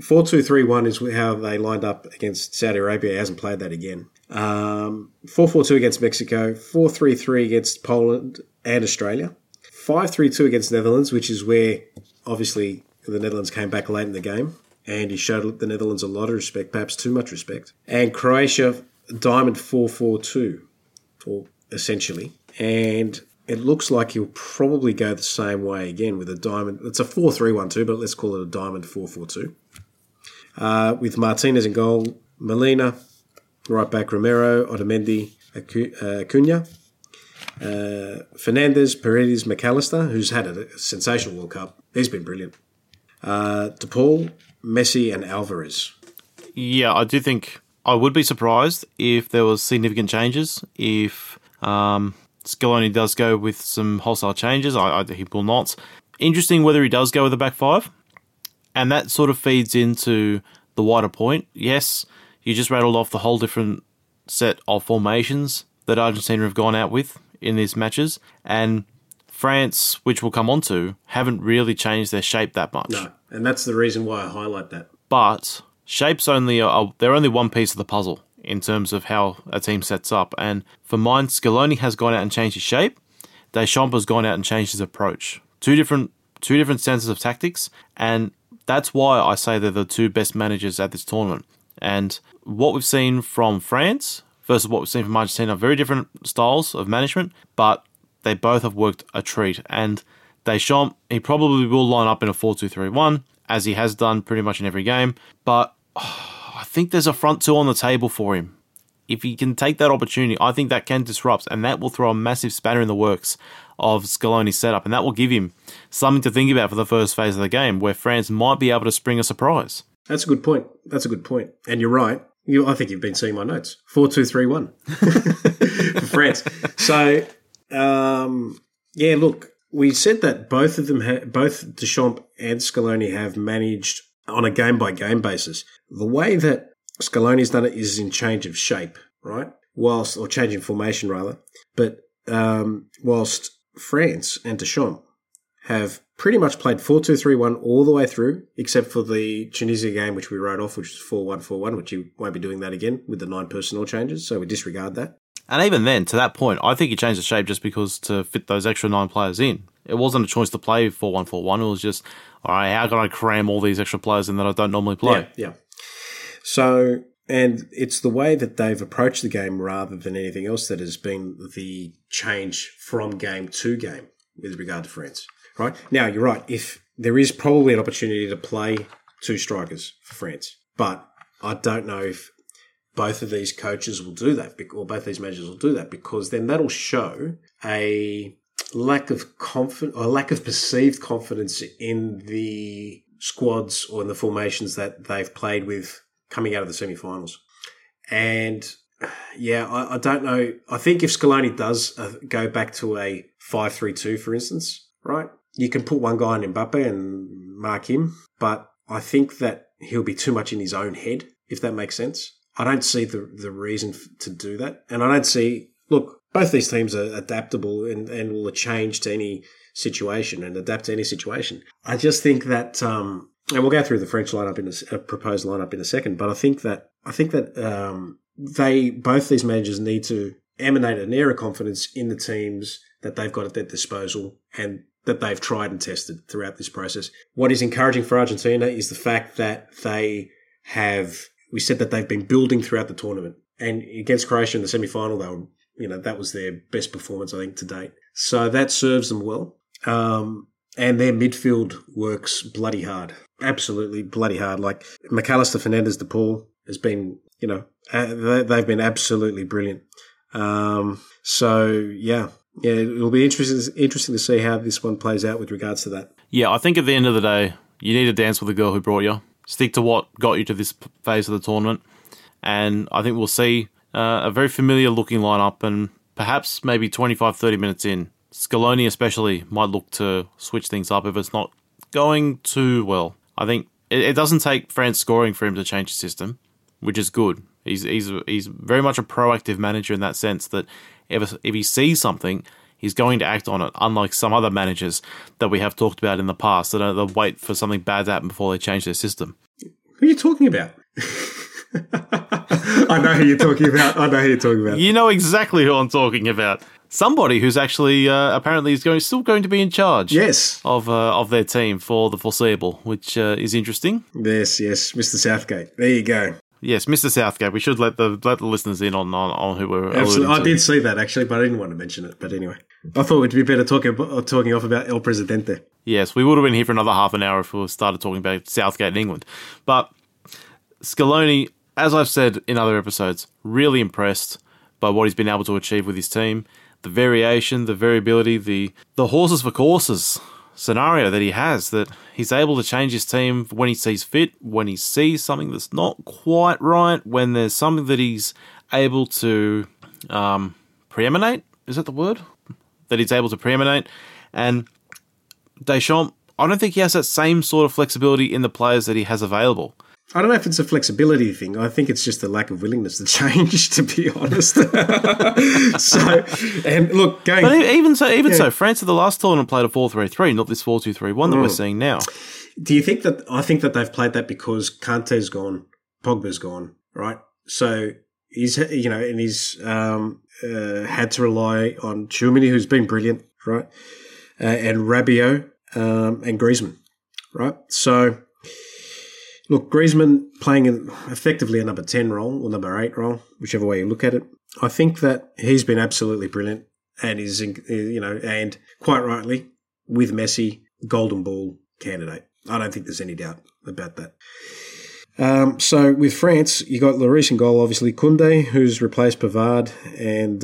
4-2-3-1 is how they lined up against Saudi Arabia. He hasn't played that again. 4-4-2 against Mexico, 4-3-3 against Poland and Australia, 5-3-2 against Netherlands, which is where obviously the Netherlands came back late in the game, and he showed the Netherlands a lot of respect, perhaps too much respect. And Croatia, diamond 4-4-2, essentially. And it looks like he'll probably go the same way again with a diamond. It's a 4-3-1-2, but let's call it a diamond 4-4-2. With Martinez in goal, Molina, right back Romero, Otamendi, Acuna, Fernandes, Paredes, McAllister, who's had a sensational World Cup. He's been brilliant. De Paul, Messi and Alvarez. Yeah, I do think I would be surprised if there was significant changes. If Scaloni does go with some wholesale changes, he will not. Interesting whether he does go with a back five. And that sort of feeds into the wider point. Yes, you just rattled off the whole different set of formations that Argentina have gone out with in these matches. And France, which we'll come on to, haven't really changed their shape that much. No, and that's the reason why I highlight that. But shapes they're only one piece of the puzzle in terms of how a team sets up. And for mine, Scaloni has gone out and changed his shape. Deschamps has gone out and changed his approach. Two different senses of tactics. And that's why I say they're the two best managers at this tournament. And what we've seen from France versus what we've seen from Argentina are very different styles of management, but they both have worked a treat. And Deschamps, he probably will line up in a 4-2-3-1, as he has done pretty much in every game. But I think there's a front two on the table for him. If he can take that opportunity, I think that can disrupt, and that will throw a massive spanner in the works of Scaloni's setup, and that will give him something to think about for the first phase of the game, where France might be able to spring a surprise. That's a good point. And you're right. I think you've been seeing my notes. 4-2-3-1 for France. So, look, we said that both of them, both Deschamps and Scaloni, have managed on a game-by-game basis. The way that Scaloni's done it is in change of shape, right? Or change in formation, rather. But whilst France and Deschamps have pretty much played 4-2-3-1 all the way through, except for the Tunisia game, which we wrote off, which is 4-1-4-1, which you won't be doing that again with the 9 personnel changes, so we disregard that. And even then, to that point, I think he changed the shape just because to fit those extra 9 players in. It wasn't a choice to play 4-1-4-1. It was just, all right, how can I cram all these extra players in that I don't normally play? Yeah. So, and it's the way that they've approached the game rather than anything else that has been the change from game to game with regard to France. Right? Now, you're right. If there is probably an opportunity to play 2 strikers for France, but I don't know if both of these coaches will do that, or both these managers will do that, because then that'll show a lack of confidence or lack of perceived confidence in the squads or in the formations that they've played with coming out of the semi-finals. And yeah, I don't know. I think if Scaloni does go back to a 5-3-2, for instance, right, you can put one guy on Mbappe and mark him, but I think that he'll be too much in his own head, if that makes sense. I don't see the reason to do that. And I don't see, look, both these teams are adaptable and will change to any situation and adapt to any situation. I just think that, and we'll go through the French lineup in a proposed lineup in a second, but I think that both these managers need to emanate an air of confidence in the teams that they've got at their disposal and that they've tried and tested throughout this process. What is encouraging for Argentina is the fact that they have, we said that they've been building throughout the tournament, and against Croatia in the semi-final, they were, you know, that was their best performance, I think, to date. So that serves them well. And their midfield works bloody hard. Absolutely bloody hard. Like McAllister, Fernandes, DePaul has been, you know, they've been absolutely brilliant. So, yeah, it'll be interesting to see how this one plays out with regards to that. Yeah, I think at the end of the day, you need to dance with the girl who brought you. Stick to what got you to this phase of the tournament. And I think we'll see a very familiar-looking lineup, and perhaps maybe 25-30 minutes in, Scaloni especially might look to switch things up if it's not going too well. I think it doesn't take France scoring for him to change the system, which is good. He's very much a proactive manager in that sense, that if he sees something, he's going to act on it, unlike some other managers that we have talked about in the past, that they'll wait for something bad to happen before they change their system. Who are you talking about? I know who you're talking about. You know exactly who I'm talking about. Somebody who's actually apparently is still going to be in charge. Yes. Of their team for the foreseeable, which is interesting. Yes, Mr. Southgate. There you go. Yes, Mr. Southgate. We should let the listeners in on who we're. Absolutely, I did see that actually, but I didn't want to mention it. But anyway, I thought we'd be better talking off about El Presidente. Yes, we would have been here for another half an hour if we started talking about Southgate in England. But Scaloni, as I've said in other episodes, really impressed by what he's been able to achieve with his team. The variation, the variability, the horses for courses scenario that he has, that he's able to change his team when he sees fit, when he sees something that's not quite right, when there's something that he's able to preeminate. Is that the word? That he's able to preeminate. And Deschamps, I don't think he has that same sort of flexibility in the players that he has available. I don't know if it's a flexibility thing. I think it's just a lack of willingness to change, to be honest. But France at the last tournament played a 4-3-3, not this 4-2-3-1 that we're seeing now. Do you think that? I think that they've played that because Kante's gone, Pogba's gone, right? So he's had to rely on Tchouaméni, who's been brilliant, right, and Rabiot and Griezmann, right? So. Look, Griezmann playing effectively a number 10 role or number 8 role, whichever way you look at it. I think that he's been absolutely brilliant and is, you know, and quite rightly, with Messi, golden ball candidate. I don't think there's any doubt about that. So with France, you got Lloris in goal, obviously Koundé, who's replaced Pavard, and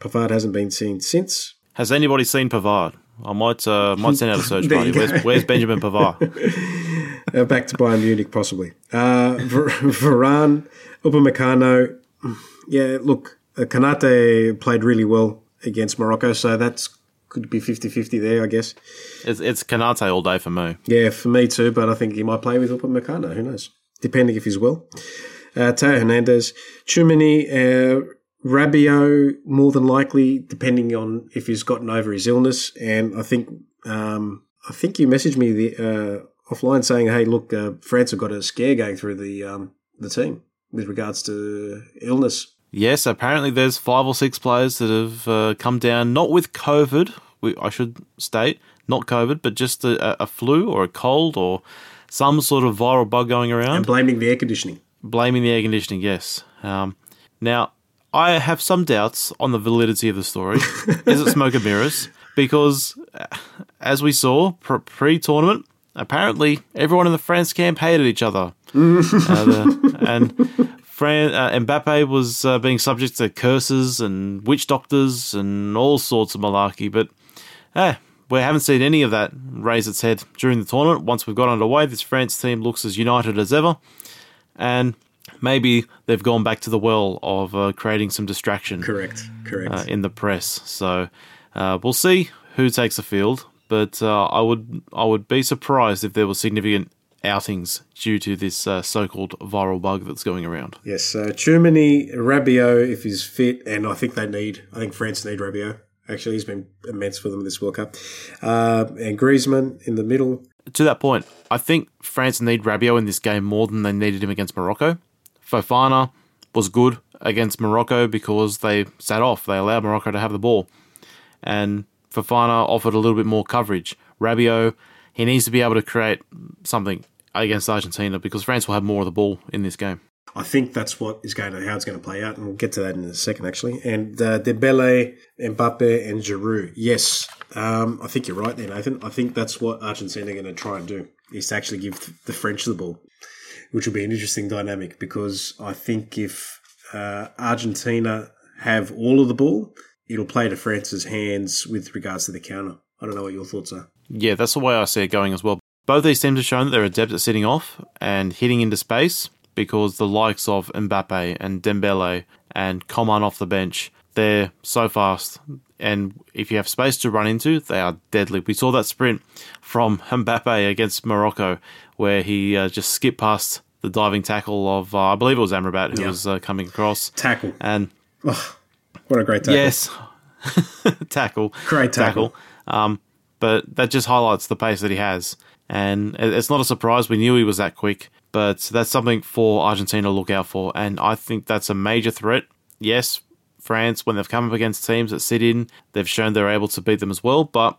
Pavard hasn't been seen since. Has anybody seen Pavard? I might send out a search party. Where's Benjamin Pavard? Back to Bayern Munich, possibly. Varane, Upamecano. Yeah, look, Kanate played really well against Morocco, so that could be 50-50 there, I guess. It's Kanate all day for me. Yeah, for me too, but I think he might play with Upamecano. Who knows? Depending if he's well. Teo Hernandez, Tchouaméni, Rabiot, more than likely, depending on if he's gotten over his illness. And I think you messaged me the offline saying, hey, look, France have got a scare going through the team with regards to illness. Yes, apparently there's 5 or 6 players that have come down, not with COVID, I should state, not COVID, but just a flu or a cold or some sort of viral bug going around. And blaming the air conditioning. Blaming the air conditioning, yes. Now, I have some doubts on the validity of the story. Is it smoke and mirrors? Because, as we saw pre-tournament, apparently, everyone in the France camp hated each other. Mbappe was being subject to curses and witch doctors and all sorts of malarkey. But We haven't seen any of that raise its head during the tournament. Once we've got underway, this France team looks as united as ever, and maybe they've gone back to the well of creating some distraction. Correct. In the press. So we'll see who takes the field, but I would be surprised if there were significant outings due to this so-called viral bug that's going around. Yes, Tchouameni, Rabiot, if he's fit, and I think France need Rabiot. Actually, he's been immense for them this World Cup. And Griezmann in the middle. To that point, I think France need Rabiot in this game more than they needed him against Morocco. Fofana was good against Morocco because they sat off. They allowed Morocco to have the ball. And Fofana offered a little bit more coverage. Rabiot, he needs to be able to create something against Argentina because France will have more of the ball in this game. I think that's how it's going to play out, and we'll get to that in a second, actually. And Dembele, Mbappe, and Giroud. Yes, I think you're right there, Nathan. I think that's what Argentina are going to try and do, is to actually give the French the ball, which will be an interesting dynamic, because I think if Argentina have all of the ball, it'll play to France's hands with regards to the counter. I don't know what your thoughts are. Yeah, that's the way I see it going as well. Both these teams have shown that they're adept at sitting off and hitting into space, because the likes of Mbappe and Dembele and Coman off the bench, they're so fast. And if you have space to run into, they are deadly. We saw that sprint from Mbappe against Morocco where he just skipped past the diving tackle of, I believe it was Amrabat who was coming across. Tackle. And what a great tackle. Yes. Tackle. Great tackle. But that just highlights the pace that he has. And it's not a surprise. We knew he was that quick. But that's something for Argentina to look out for, and I think that's a major threat. Yes, France, when they've come up against teams that sit in, they've shown they're able to beat them as well, but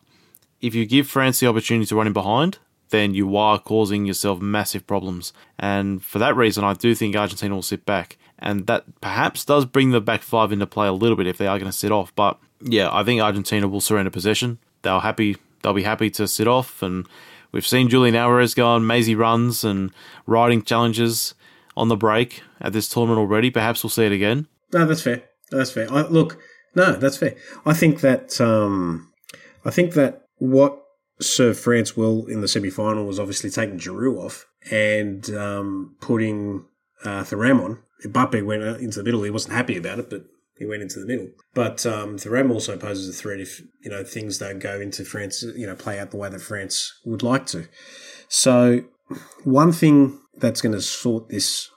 if you give France the opportunity to run in behind, then you are causing yourself massive problems. And for that reason, I do think Argentina will sit back, and that perhaps does bring the back five into play a little bit if they are going to sit off. But yeah, I think Argentina will surrender possession. They'll be happy to sit off, and we've seen Julian Alvarez go on mazy runs and riding challenges on the break at this tournament already. Perhaps we'll see it again. No, that's fair. That's fair. I think that what served France well in the semi-final was obviously taking Giroud off and putting Thuram on. Mbappe went into the middle. He wasn't happy about it, but he went into the middle. But Thuram also poses a threat if, things don't go into France, play out the way that France would like to. So one thing that's going to sort this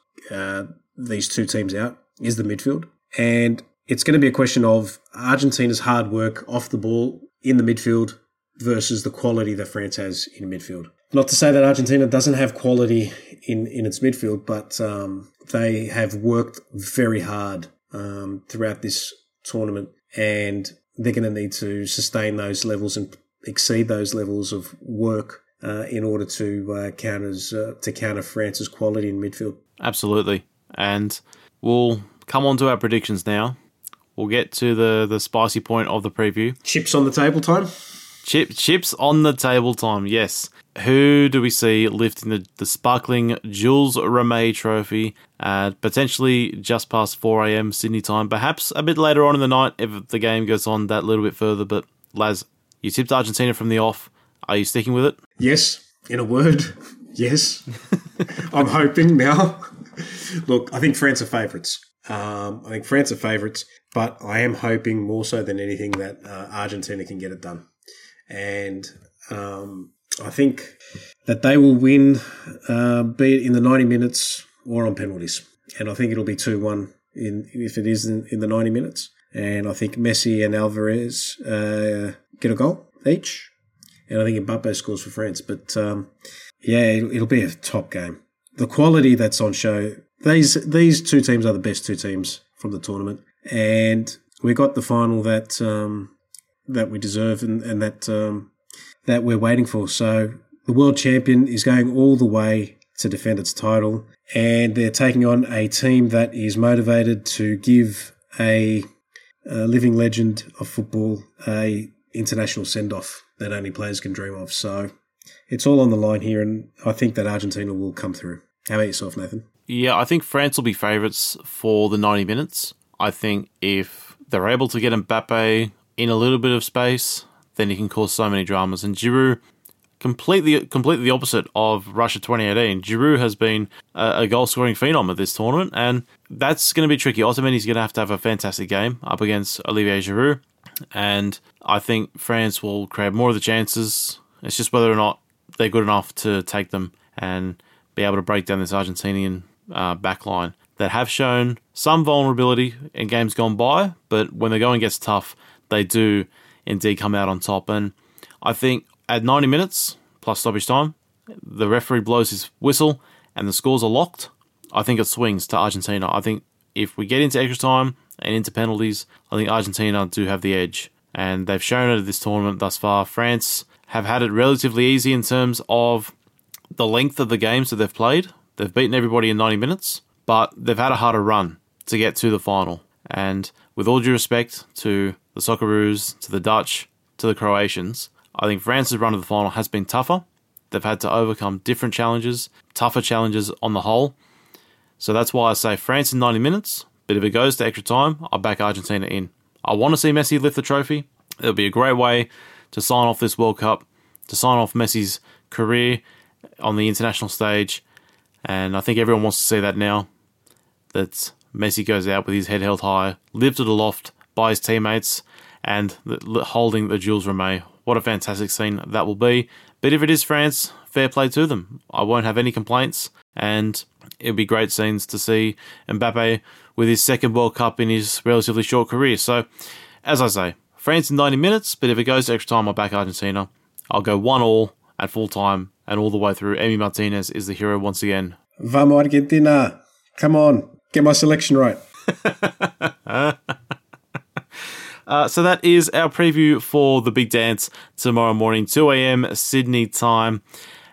these two teams out is the midfield. And it's going to be a question of Argentina's hard work off the ball in the midfield versus the quality that France has in midfield. Not to say that Argentina doesn't have quality in its midfield, but they have worked very hard throughout this tournament, and they're going to need to sustain those levels and exceed those levels of work in order to counter France's quality in midfield. Absolutely. And we'll come on to our predictions now. We'll get to the spicy point of the preview. Chips on the table time? Chips on the table time, yes. Who do we see lifting the sparkling Jules Rimet trophy potentially just past 4 a.m. Sydney time, perhaps a bit later on in the night if the game goes on that little bit further? But Laz, you tipped Argentina from the off. Are you sticking with it? Yes, in a word, yes. I'm hoping now. Look, I think France are favourites. But I am hoping more so than anything that Argentina can get it done. And I think that they will win, be it in the 90 minutes or on penalties. And I think it'll be 2-1 if it is in the 90 minutes. And I think Messi and Alvarez get a goal each. And I think Mbappe scores for France. But, it'll be a top game. The quality that's on show, these two teams are the best two teams from the tournament. And we got the final that that we deserve and that we're waiting for. So the world champion is going all the way to defend its title, and they're taking on a team that is motivated to give a living legend of football a international send-off that only players can dream of. So it's all on the line here, and I think that Argentina will come through. How about yourself, Nathan? Yeah, I think France will be favourites for the 90 minutes. I think if they're able to get Mbappe in a little bit of space, then you can cause so many dramas. And Giroud, completely the opposite of Russia 2018. Giroud has been a goal-scoring phenom at this tournament, and that's going to be tricky. Otamendi's going to have a fantastic game up against Olivier Giroud, and I think France will create more of the chances. It's just whether or not they're good enough to take them and be able to break down this Argentinian backline that have shown some vulnerability in games gone by, but when the going gets tough, they do indeed come out on top. And I think at 90 minutes plus stoppage time, the referee blows his whistle and the scores are locked. I think it swings to Argentina. I think if we get into extra time and into penalties, I think Argentina do have the edge, and they've shown it at this tournament thus far. France have had it relatively easy in terms of the length of the games that they've played. They've beaten everybody in 90 minutes. But they've had a harder run to get to the final. And with all due respect to the Socceroos, to the Dutch, to the Croatians, I think France's run to the final has been tougher. They've had to overcome different challenges, tougher challenges on the whole. So that's why I say France in 90 minutes. But if it goes to extra time, I'll back Argentina in. I want to see Messi lift the trophy. It'll be a great way to sign off this World Cup, to sign off Messi's career on the international stage. And I think everyone wants to see that now. That Messi goes out with his head held high, lifted aloft by his teammates, and holding the Jules Rimet. What a fantastic scene that will be. But if it is France, fair play to them. I won't have any complaints, and it'll be great scenes to see Mbappe with his second World Cup in his relatively short career. So, as I say, France in 90 minutes, but if it goes to extra time, I'll back Argentina. I'll go 1-1 at full time and all the way through. Emi Martinez is the hero once again. Vamos Argentina, come on. Get my selection right. So that is our preview for the big dance tomorrow morning, 2 a.m. Sydney time.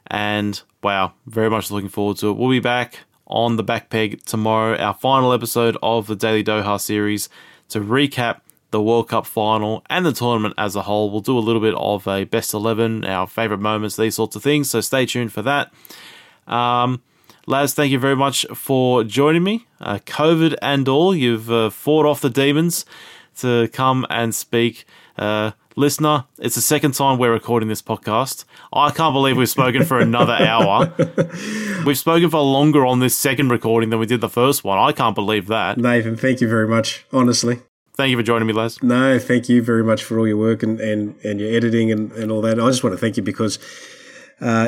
And wow, very much looking forward to it. We'll be back on the Back Peg tomorrow, our final episode of the Daily Doha series to recap the World Cup final and the tournament as a whole. We'll do a little bit of a best 11, our favourite moments, these sorts of things. So stay tuned for that. Lads, thank you very much for joining me. COVID and all, you've fought off the demons to come and speak. Listener, it's the second time we're recording this podcast. I can't believe we've spoken for another hour. We've spoken for longer on this second recording than we did the first one. I can't believe that. Nathan, thank you very much, honestly. Thank you for joining me, Les. No, thank you very much for all your work and your editing and all that. I just want to thank you because...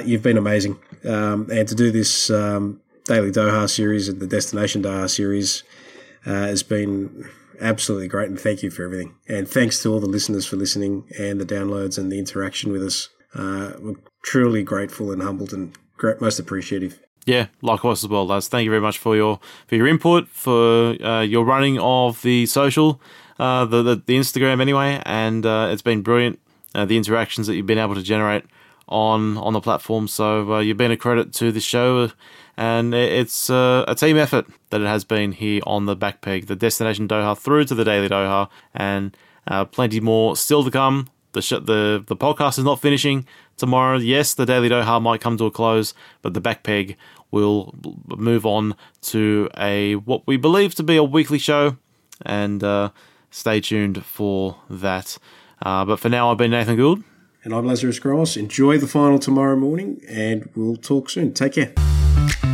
you've been amazing. And to do this Daily Doha series and the Destination Doha series has been absolutely great. And thank you for everything. And thanks to all the listeners for listening and the downloads and the interaction with us. We're truly grateful and humbled and most appreciative. Yeah, likewise as well, lads. Thank you very much for your input, for your running of the social, the Instagram anyway. And it's been brilliant, the interactions that you've been able to generate on the platform. So you've been a credit to the show, and it's a team effort that it has been here on the Back Peg, the Destination Doha through to the Daily Doha, and plenty more still to come. The podcast is not finishing tomorrow. Yes, the Daily Doha might come to a close, but the Back Peg will move on to what we believe to be a weekly show, and stay tuned for that. But for now, I've been Nathan Gould. And I'm Lazarus Gramos. Enjoy the final tomorrow morning, and we'll talk soon. Take care.